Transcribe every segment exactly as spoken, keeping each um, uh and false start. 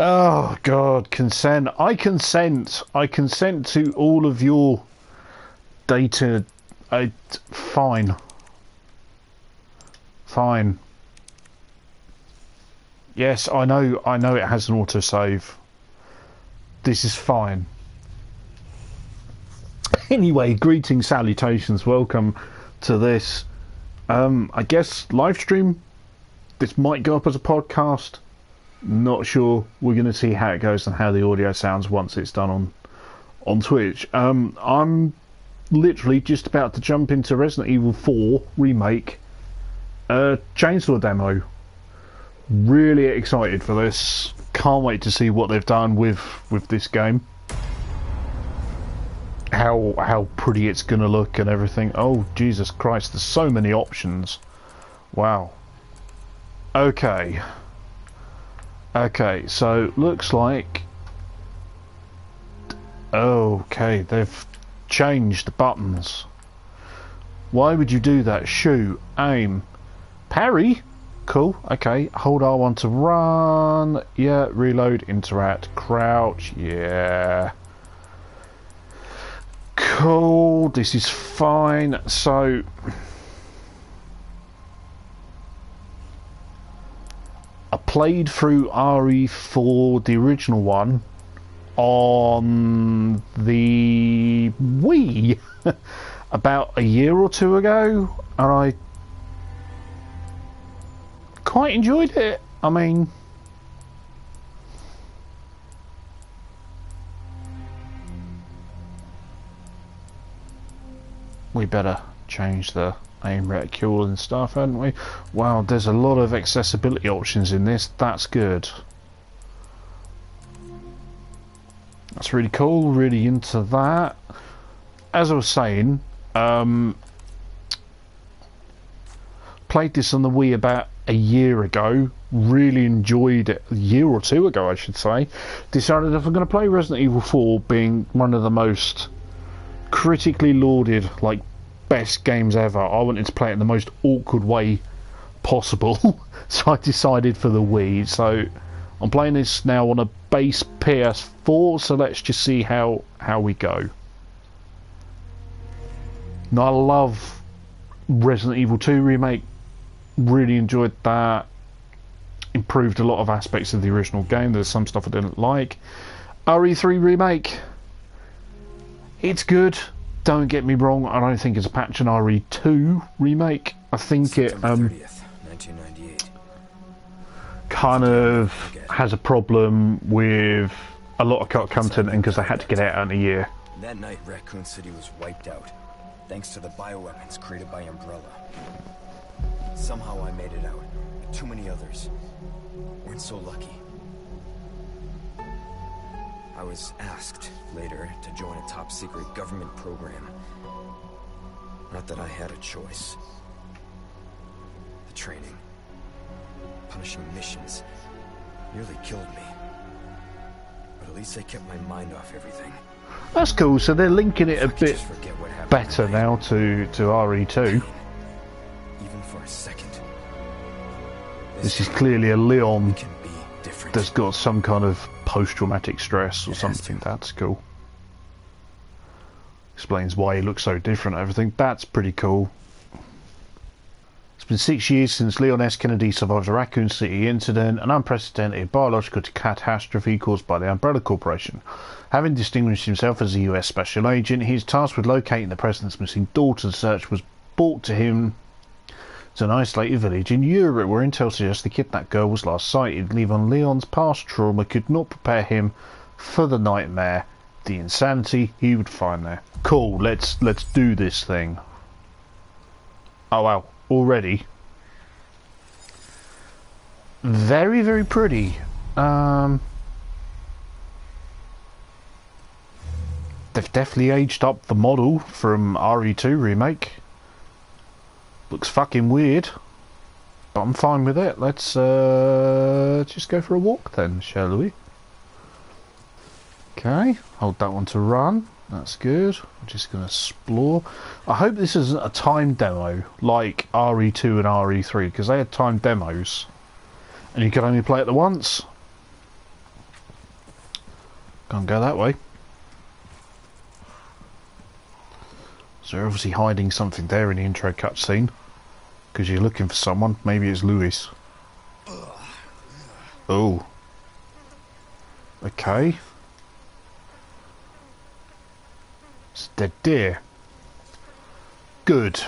Oh, God, consent. I consent. I consent to all of your data. I, fine. Fine. Yes, I know, I know it has an autosave. This is fine. Anyway, greetings, salutations, welcome to this, um, I guess, live stream. This might go up as a podcast. Not sure. We're going to see how it goes and how the audio sounds once it's done on on Twitch. Um, I'm literally just about to jump into Resident Evil four Remake uh, Chainsaw Demo. Really excited for this. Can't wait to see what they've done with, with this game. How, how pretty it's going to look and everything. Oh, Jesus Christ. There's so many options. Wow. Okay. Okay, so looks like, okay, they've changed the buttons. Why would you do that? Shoot, aim, parry. Cool. Okay, hold R one to run. Yeah, reload, interact, crouch. Yeah. Cool. This is fine. So. I played through R E four, the original one, on the Wii about a year or two ago, and I quite enjoyed it. I mean, we better change the aim reticule and stuff, haven't we? Wow, there's a lot of accessibility options in this. That's good. That's really cool. Really into that. As I was saying, um, played this on the Wii about a year ago. Really enjoyed it. A year or two ago, I should say. Decided if I'm going to play Resident Evil four, being one of the most critically lauded, like, best games ever, I wanted to play it in the most awkward way possible. So I decided for the Wii. So I'm playing this now on a base P S four, so let's just see how how we go. Now, I love Resident Evil two Remake. Really enjoyed that. Improved a lot of aspects of the original game. There's some stuff I didn't like. R E three Remake, it's good. Don't get me wrong, I don't think it's a patch on R E two Remake. I think it um, kind of has a problem with a lot of cut content, and because they had to get out in a year. That night, Raccoon City was wiped out, thanks to the bioweapons created by Umbrella. Somehow I made it out, but too many others weren't so lucky. I was asked later to join a top-secret government program. Not that I had a choice. The training, punishing missions, nearly killed me. But at least I kept my mind off everything. That's cool. So they're linking it a bit better now to to R E two. Even for a second. This is clearly a Leon that's got some kind of post-traumatic stress or something. That's cool. Explains why he looks so different and everything. That's pretty cool. It's been six years since Leon S Kennedy survived the Raccoon City incident, an unprecedented biological catastrophe caused by the Umbrella Corporation. Having distinguished himself as a U S special agent, he is tasked with locating the president's missing daughter. The search was brought to him to an isolated village in Europe, where intel suggests the kidnapped girl was last sighted. Leaving Leon's past trauma could not prepare him for the nightmare, the insanity he would find there. Cool, let's let's do this thing. Oh wow, already. Very, very pretty. Um, they've definitely aged up the model from R E two Remake. Looks fucking weird, but I'm fine with it. Let's uh, just go for a walk then, shall we? Okay, hold that one to run. That's good. I'm just going to explore. I hope this isn't a time demo like R E two and R E three, because they had time demos, and you could only play it the once. Can't go that way. So they're obviously hiding something there in the intro cutscene. Because you're looking for someone. Maybe it's Luis. Oh. Okay. It's a dead deer. Good.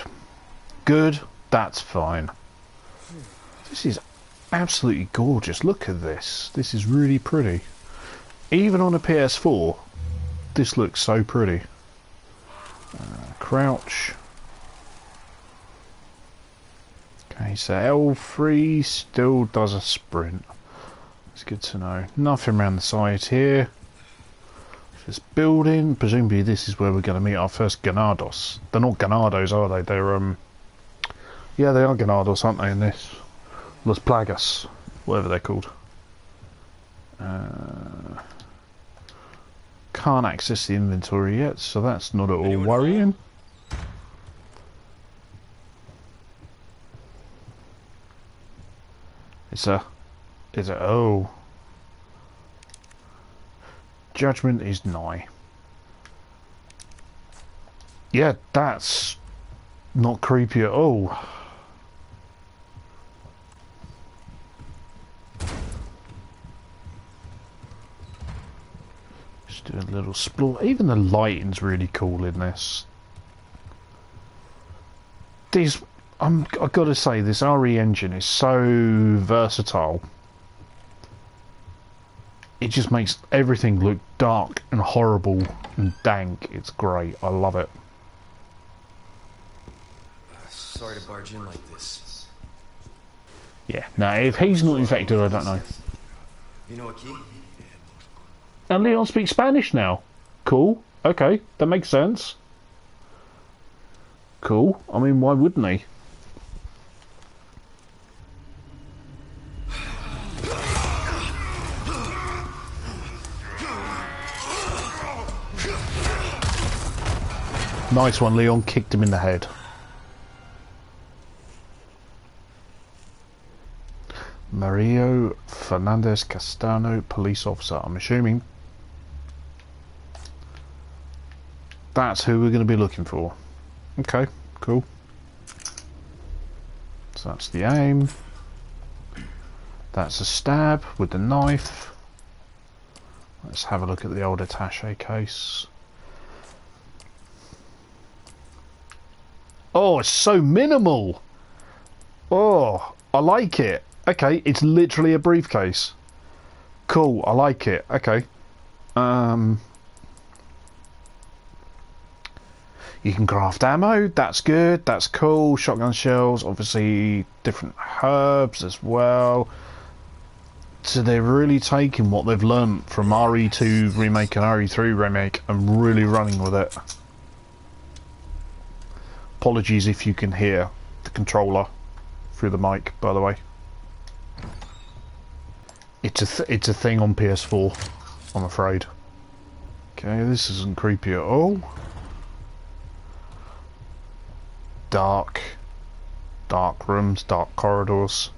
Good. That's fine. This is absolutely gorgeous. Look at this. This is really pretty. Even on a P S four, this looks so pretty. Uh, crouch. Okay, so L three still does a sprint. It's good to know. Nothing around the side here. This building, presumably this is where we're going to meet our first Ganados. They're not Ganados, are they? They're, um... yeah, they are Ganados, aren't they, in this? Los Plagas, whatever they're called. Uh, can't access the inventory yet, so that's not at all Anyone worrying. There? It's a... It's a... Oh. Judgment is nigh. Yeah, that's... not creepy at all. Just do a little splore. Even the lighting's really cool in this. These, I'm, I've got to say, this R E engine is so versatile. It just makes everything look dark and horrible and dank. It's great. I love it. Sorry to barge in like this. Yeah, no, if he's not infected, I don't know. You know a key? And Leon speaks Spanish now. Cool. Okay, that makes sense. Cool. I mean, why wouldn't he? Nice one, Leon. Kicked him in the head. Mario Fernandez Castano, police officer. I'm assuming that's who we're going to be looking for. Okay, cool. So that's the aim. That's a stab with the knife. Let's have a look at the old attaché case. Oh, it's so minimal. Oh, I like it. Okay, it's literally a briefcase. Cool, I like it. Okay. Um, you can craft ammo. That's good. That's cool. Shotgun shells. Obviously, different herbs as well. So they're really taking what they've learned from R E two remake and R E three remake and really running with it. Apologies if you can hear the controller through the mic, by the way. It's a th it's a thing on P S four, I'm afraid. Okay, this isn't creepy at all. Dark, dark rooms, dark corridors.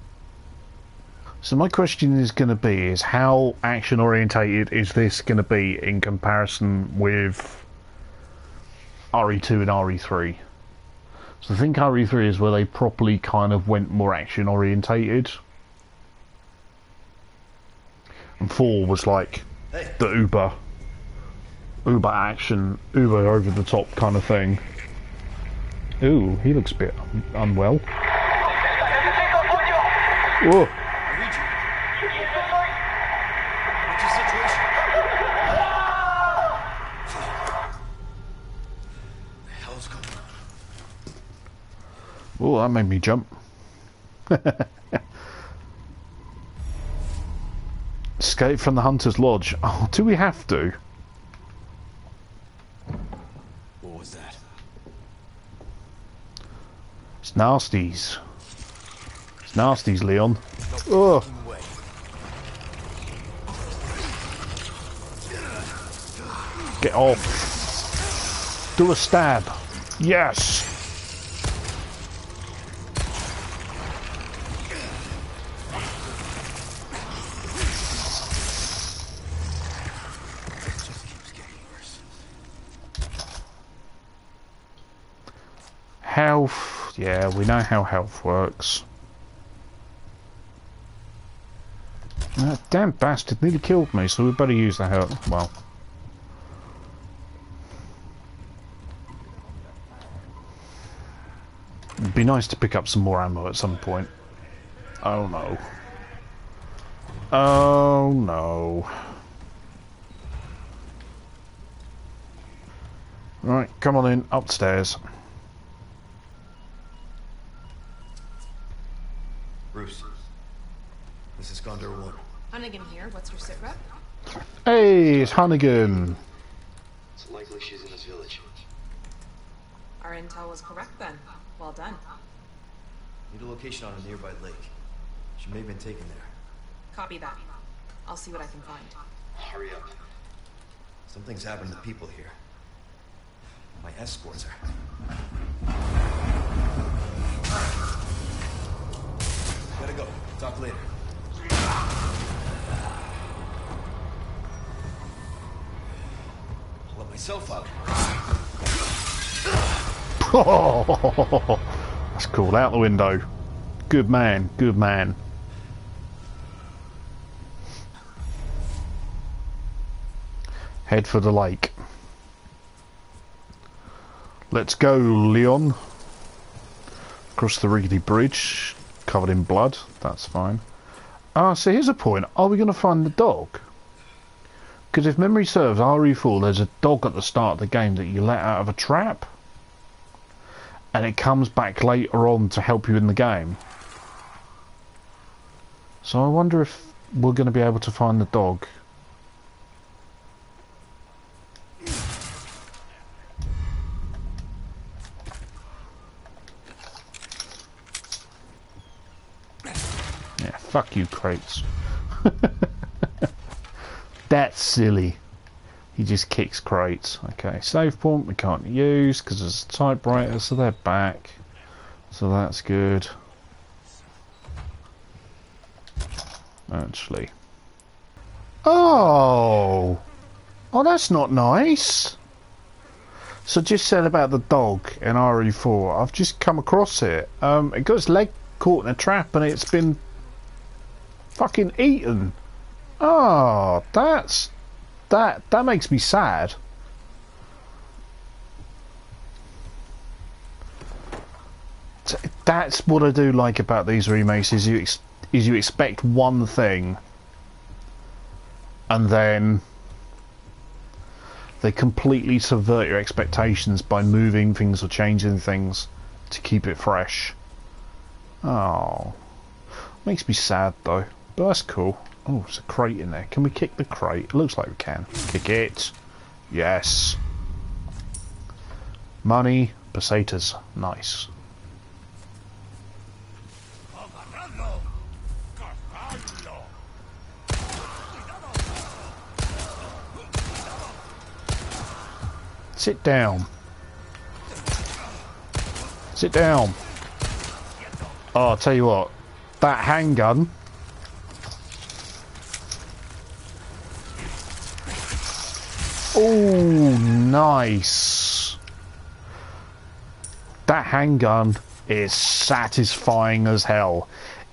So my question is going to be: is how action orientated is this going to be in comparison with R E two and R E three? So I think R E three is where they properly kind of went more action orientated. And four was like the uber, uber action, uber over the top kind of thing. Ooh, he looks a bit unwell. Whoa. Oh, that made me jump. Escape from the Hunter's Lodge. Oh, do we have to? What was that? It's nasties. It's nasties, Leon. No oh. Way. Get off. Do a stab. Yes. health. Yeah, we know how health works. That damn bastard nearly killed me, so we better use the health. Well. It'd be nice to pick up some more ammo at some point. Oh no. Oh no. Right, come on in, upstairs. Bruce, this is Gondor One. Hunnigan here, what's your sit rep? Hey, it's Hunnigan. It's likely she's in this village. Our intel was correct then. Well done. Need a location on a nearby lake. She may have been taken there. Copy that. I'll see what I can find. Hurry up. Something's happened to the people here. My escorts are... Gotta go. Talk later. I'll let myself out. Oh, that's cool. Out the window. Good man. Good man. Head for the lake. Let's go, Leon. Across the rickety bridge, covered in blood. That's fine. Ah, so here's a point. Are we going to find the dog? Because if memory serves, R E four, there's a dog at the start of the game that you let out of a trap. And it comes back later on to help you in the game. So I wonder if we're going to be able to find the dog. Fuck you, crates. That's silly. He just kicks crates. Okay, save point we can't use because it's a typewriter, so they're back. So that's good. Actually. Oh! Oh, that's not nice! So just said about the dog in R E four. I've just come across it. Um, it got its leg caught in a trap and it's been... fucking eaten. Oh, that's that that makes me sad. That's what I do like about these remakes is you ex is you expect one thing and then they completely subvert your expectations by moving things or changing things to keep it fresh. Oh, makes me sad though. But that's cool. Oh, there's a crate in there. Can we kick the crate? It looks like we can. Kick it. Yes. Money. Pesetas. Nice. Sit down. Sit down. Oh, I'll tell you what. That handgun... oh, nice. That handgun is satisfying as hell.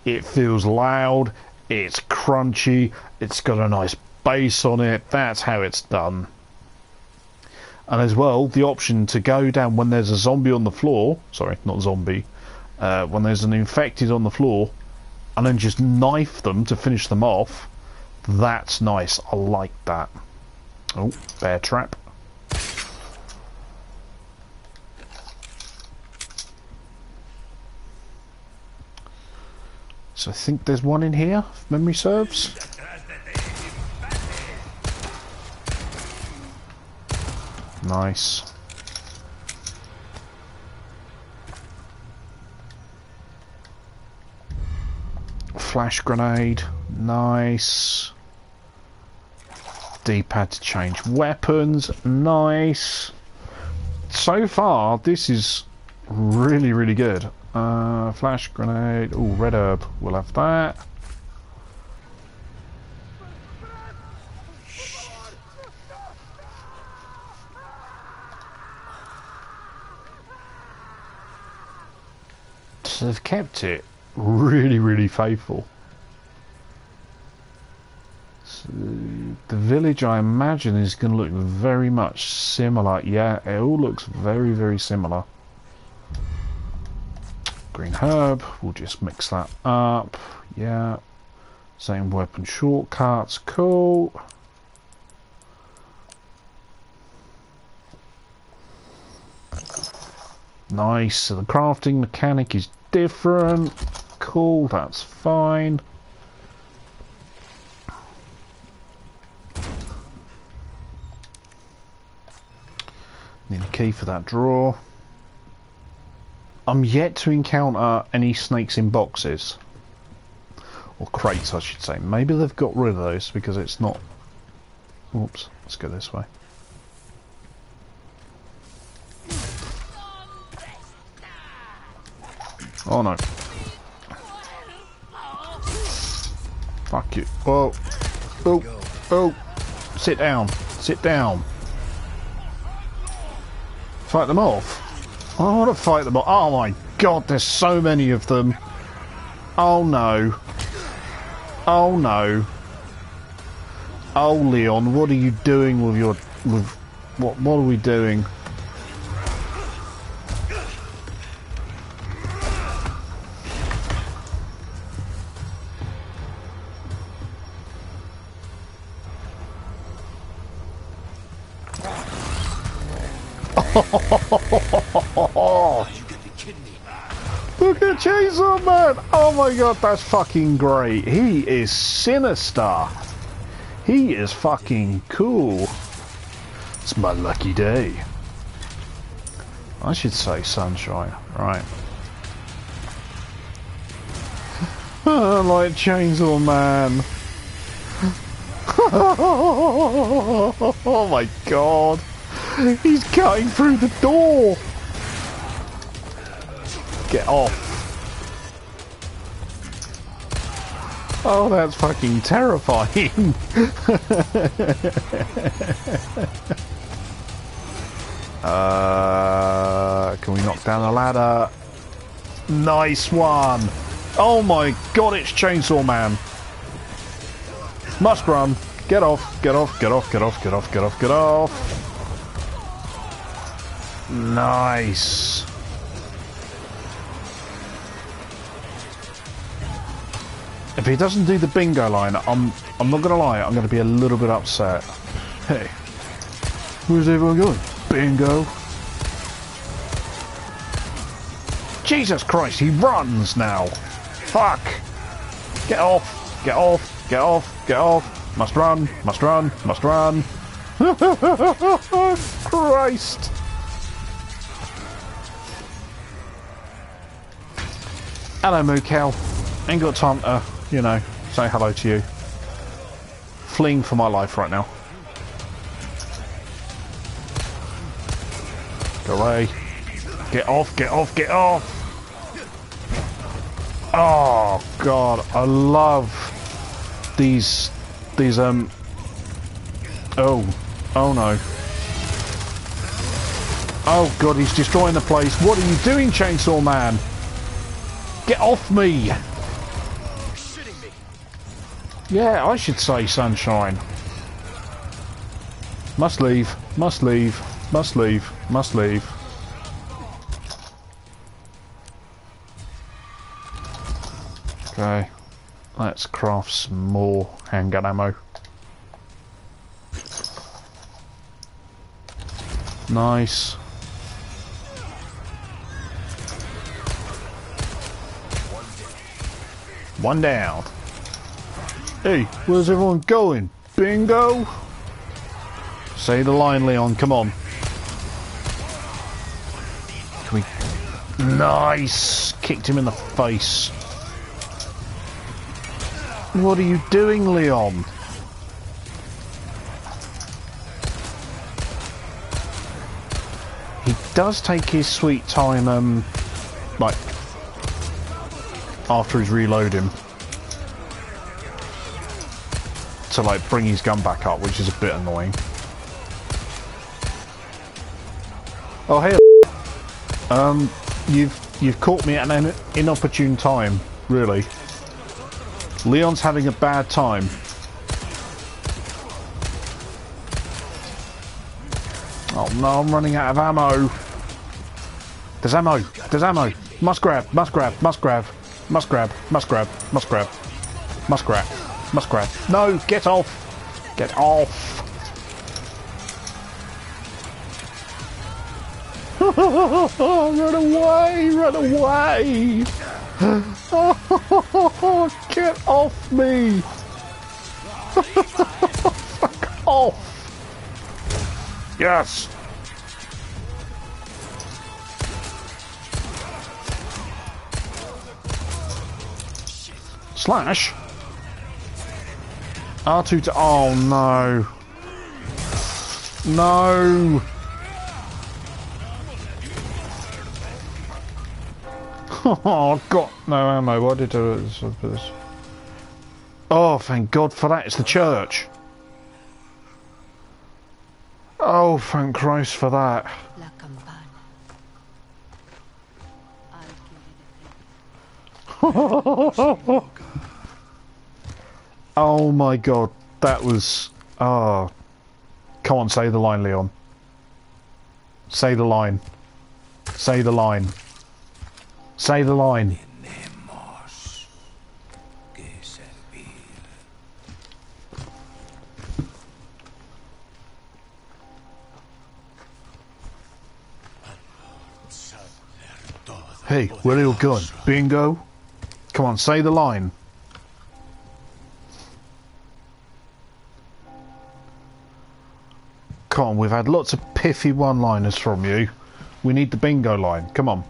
It feels loud, it's crunchy, it's got a nice bass on it. That's how it's done. And as well, the option to go down when there's a zombie on the floor, sorry, not zombie, uh, when there's an infected on the floor, and then just knife them to finish them off. That's nice. I like that. Oh, bear trap. So I think there's one in here, if memory serves. Nice. Flash grenade. Nice. D-pad to change weapons. Nice. So far, this is really, really good. Uh, flash grenade. Oh, red herb. We'll have that. So they've kept it really, really faithful. So the village, I imagine, is going to look very much similar. Yeah, it all looks very, very similar. Green herb, we'll just mix that up. Yeah, same weapon shortcuts, cool. Nice, so the crafting mechanic is different. Cool, that's fine. Need a key for that drawer. I'm yet to encounter any snakes in boxes. Or crates, I should say. Maybe they've got rid of those because it's not... Oops, let's go this way. Oh no. Fuck you. Oh. Oh. Oh. Sit down. Sit down. Fight them off. I want to fight them off. Oh my god, there's so many of them. Oh no. Oh no. Oh Leon, what are you doing with your... with what? What are we doing? Oh, you gotta be kidding me. Look at Chainsaw Man! Oh my god, that's fucking great. He is sinister. He is fucking cool. It's my lucky day. I should say sunshine, right? I like Chainsaw Man. Oh my god. He's cutting through the door! Get off. Oh, that's fucking terrifying. uh, can we knock down the ladder? Nice one! Oh my god, it's Chainsaw Man! Must run! Get off, get off, get off, get off, get off, get off, get off! Nice. If he doesn't do the bingo line, I'm I'm not gonna lie, I'm gonna be a little bit upset. Hey, where's everyone going? Bingo. Jesus Christ, he runs now. Fuck. Get off, get off, get off, get off. Must run, must run, must run. Christ. Hello, Mukel. Ain't got time to, you know, say hello to you. Fleeing for my life right now. Go away. Get off, get off, get off! Oh, God. I love these... These, um... Oh. Oh, no. Oh, God, he's destroying the place. What are you doing, Chainsaw Man? Get off me! You're shitting me! Yeah, I should say sunshine. Must leave, must leave, must leave, must leave. Okay, let's craft some more handgun ammo. Nice. One down. Hey, where's everyone going? Bingo! Say the line, Leon, come on. Can we... Nice! Kicked him in the face. What are you doing, Leon? He does take his sweet time, um... like... after he's reloading to like bring his gun back up, which is a bit annoying. Oh hey, um, you've You've caught me at an inopportune time, really. Leon's having a bad time. Oh no, I'm running out of ammo. There's ammo, there's ammo. Must grab, must grab, must grab, must grab, must grab, must grab, must grab, must grab. No, get off, get off. Run away, run away. Get off me. Fuck off. Yes. Slash. R two to... Oh, no. No. Oh, I've got no ammo. Why did I do this? Oh, thank God for that. It's the church. Oh, thank Christ for that. Oh my God, that was... Oh. Come on, say the line, Leon. Say the line. Say the line. Say the line. Hey, where are you going? Bingo? Come on, say the line. Come on, we've had lots of pithy one-liners from you. We need the bingo line. Come on.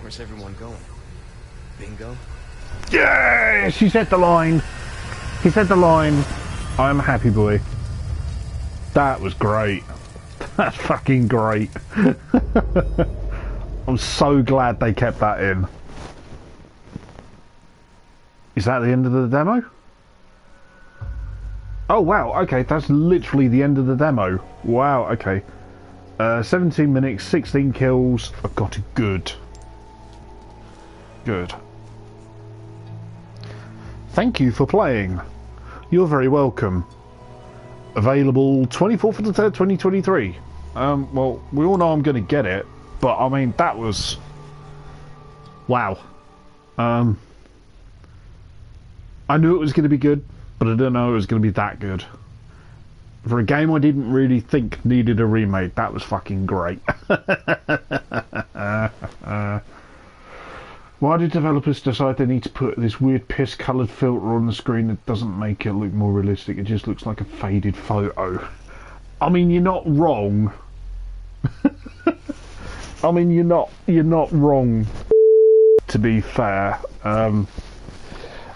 Where's everyone going? Bingo? Yes! He said the line! He said the line! I'm a happy boy. That was great. That's fucking great. I'm so glad they kept that in. Is that the end of the demo? Oh wow, okay, that's literally the end of the demo. Wow, okay. Uh, seventeen minutes, sixteen kills. I've got it good. Good. Thank you for playing. You're very welcome. Available twenty-fourth of the third, twenty twenty-three. Um, well, we all know I'm going to get it, but I mean, that was... Wow. Um, I knew it was going to be good, but I didn't know it was going to be that good. For a game I didn't really think needed a remake, that was fucking great. uh, Why do developers decide they need to put this weird piss-coloured filter on the screen that doesn't make it look more realistic? It just looks like a faded photo. I mean, you're not wrong. I mean, you're not you're not wrong, to be fair. Um,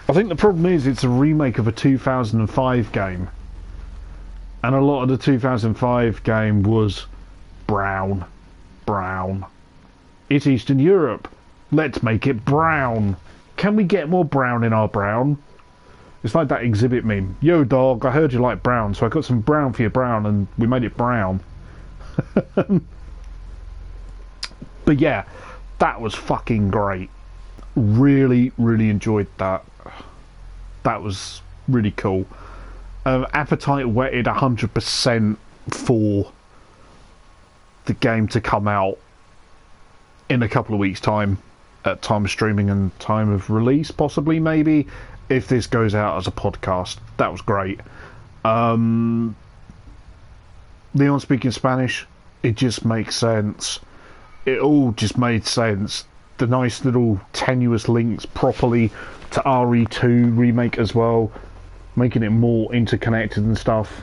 I think the problem is it's a remake of a two thousand five game. And a lot of the two thousand five game was brown, brown. It's Eastern Europe. Let's make it brown. Can we get more brown in our brown? It's like that exhibit meme. Yo, dog, I heard you like brown, so I got some brown for your brown, and we made it brown. But yeah, that was fucking great. Really, really enjoyed that. That was really cool. Um, appetite whetted one hundred percent for the game to come out in a couple of weeks' time. At time of streaming and time of release, possibly, maybe, if this goes out as a podcast. That was great. Um, Leon speaking Spanish, it just makes sense. It all just made sense. The nice little tenuous links properly to R E two remake as well, making it more interconnected and stuff.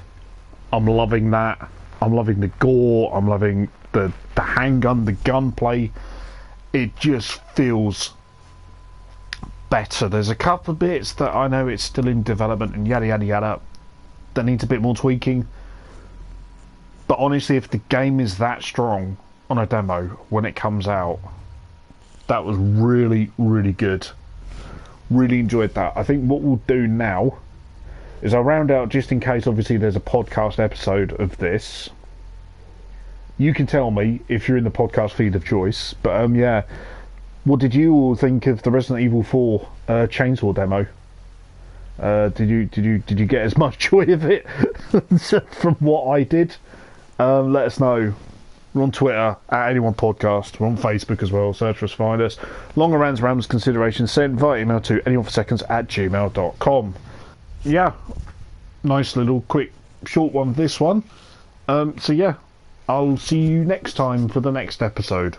I'm loving that. I'm loving the gore. I'm loving the, the handgun, the gunplay. It just feels better. There's a couple of bits that I know it's still in development and yada yada yada that needs a bit more tweaking, But honestly, if the game is that strong on a demo when it comes out, that was really, really good. Really enjoyed that. I think what we'll do now is I'll round out, just in case, obviously, there's a podcast episode of this. You can tell me if you're in the podcast feed of choice. But, um, yeah, what did you all think of the Resident Evil four uh, Chainsaw Demo? Uh, did you did you did you get as much joy of it from what I did? Um, let us know. We're on Twitter at Anyone Podcast. We're on Facebook as well. Search for us, find us. Longer rants, rams, considerations sent via email to anyone for seconds at gmail dot com. Yeah, nice little quick short one. This one. Um, so yeah, I'll see you next time for the next episode.